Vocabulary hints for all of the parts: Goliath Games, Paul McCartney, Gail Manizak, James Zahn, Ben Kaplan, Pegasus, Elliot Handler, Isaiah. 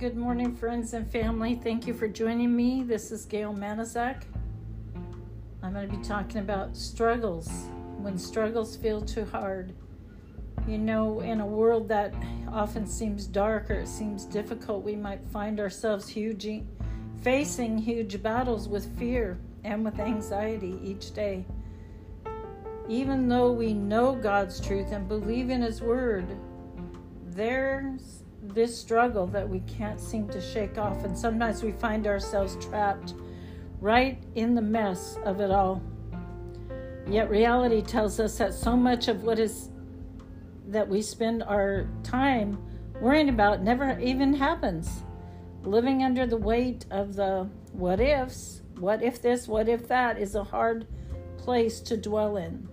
Good morning, friends and family. Thank you for joining me. This is Gail Manizak. I'm going to be talking about struggles, when struggles feel too hard. You know, in a world that often seems dark or it seems difficult, we might find ourselves facing huge battles with fear and with anxiety each day. Even though we know God's truth and believe in His Word, there's this struggle that we can't seem to shake off, and sometimes we find ourselves trapped right in the mess of it all. Yet reality tells us that so much of what is that we spend our time worrying about never even happens. Living under the weight of the what ifs, what if this, what if that, is a hard place to dwell in.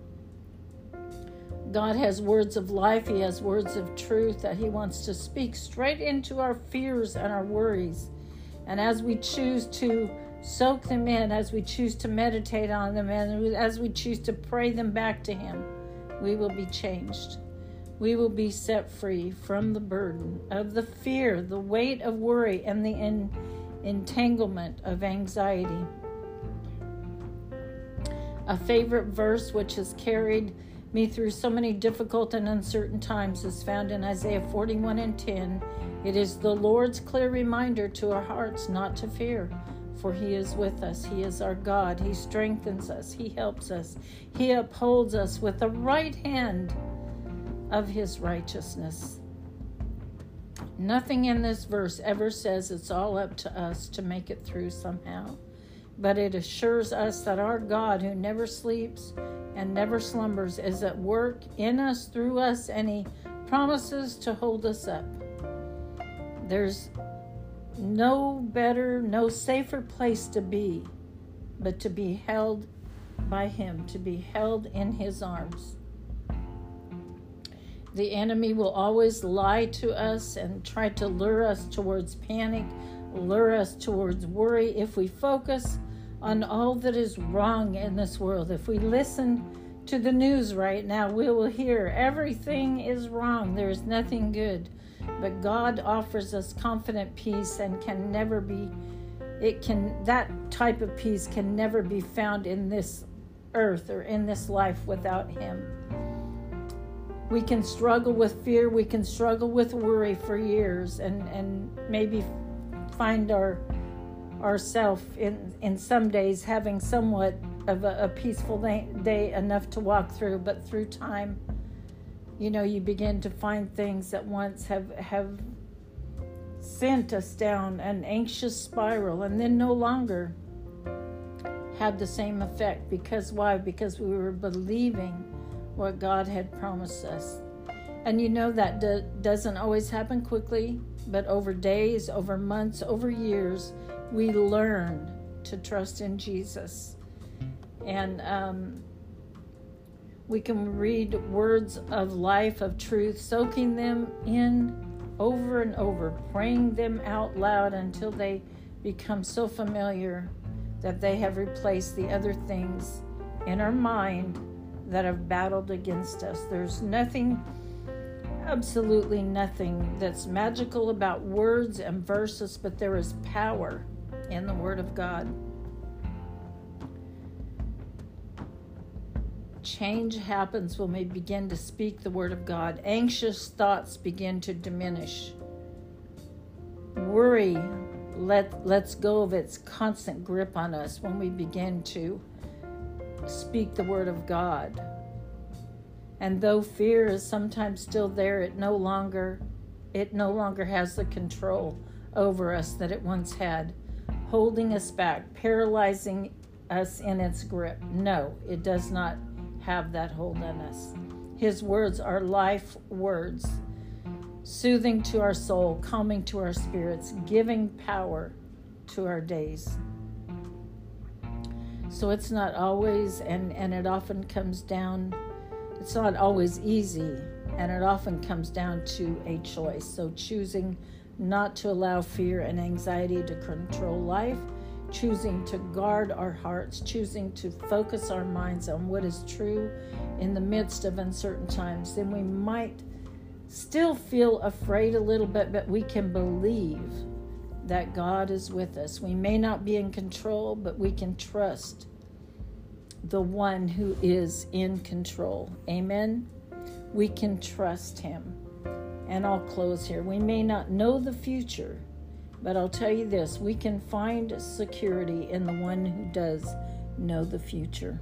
God has words of life. He has words of truth that He wants to speak straight into our fears and our worries. And as we choose to soak them in, as we choose to meditate on them, and as we choose to pray them back to Him, we will be changed. We will be set free from the burden of the fear, the weight of worry, and the entanglement of anxiety. A favorite verse which has carried me through so many difficult and uncertain times is found in Isaiah 41:10. It is the Lord's clear reminder to our hearts not to fear, for He is with us. He is our God. He strengthens us. He helps us. He upholds us with the right hand of His righteousness. Nothing in this verse ever says it's all up to us to make it through somehow, but it assures us that our God, who never sleeps and never slumbers, is at work in us, through us, and He promises to hold us up. There's no better, no safer place to be, but to be held by Him, to be held in His arms. The enemy will always lie to us and try to lure us towards panic, lure us towards worry. If we focus on all that is wrong in this world, if we listen to the news right now, we will hear everything is wrong. There is nothing good. But God offers us confident peace, and that type of peace can never be found in this earth or in this life without Him. We can struggle with fear, we can struggle with worry for years, and maybe find ourselves in some days having somewhat of a peaceful day enough to walk through. But through time, you know, you begin to find things that once have sent us down an anxious spiral, and then no longer had the same effect. Because why? Because we were believing what God had promised us. And you know that doesn't always happen quickly, but over days, over months, over years, we learn to trust in Jesus. And we can read words of life, of truth, soaking them in over and over, praying them out loud until they become so familiar that they have replaced the other things in our mind that have battled against us. There's nothing, absolutely nothing, that's magical about words and verses, but there is power in the Word of God. Change happens when we begin to speak the Word of God. Anxious thoughts begin to diminish. Worry lets go of its constant grip on us when we begin to speak the Word of God. And though fear is sometimes still there, it no longer has the control over us that it once had, holding us back, paralyzing us in its grip. No, it does not have that hold on us. His words are life words, soothing to our soul, calming to our spirits, giving power to our days. So it's not always, and it often comes down, it's not always easy, and it often comes down to a choice. So choosing not to allow fear and anxiety to control life, choosing to guard our hearts, choosing to focus our minds on what is true in the midst of uncertain times. Then we might still feel afraid a little bit, but we can believe that God is with us. We may not be in control, but we can trust the one who is in control. Amen? We can trust him. And I'll close here. We may not know the future, but I'll tell you this, we can find security in the one who does know the future.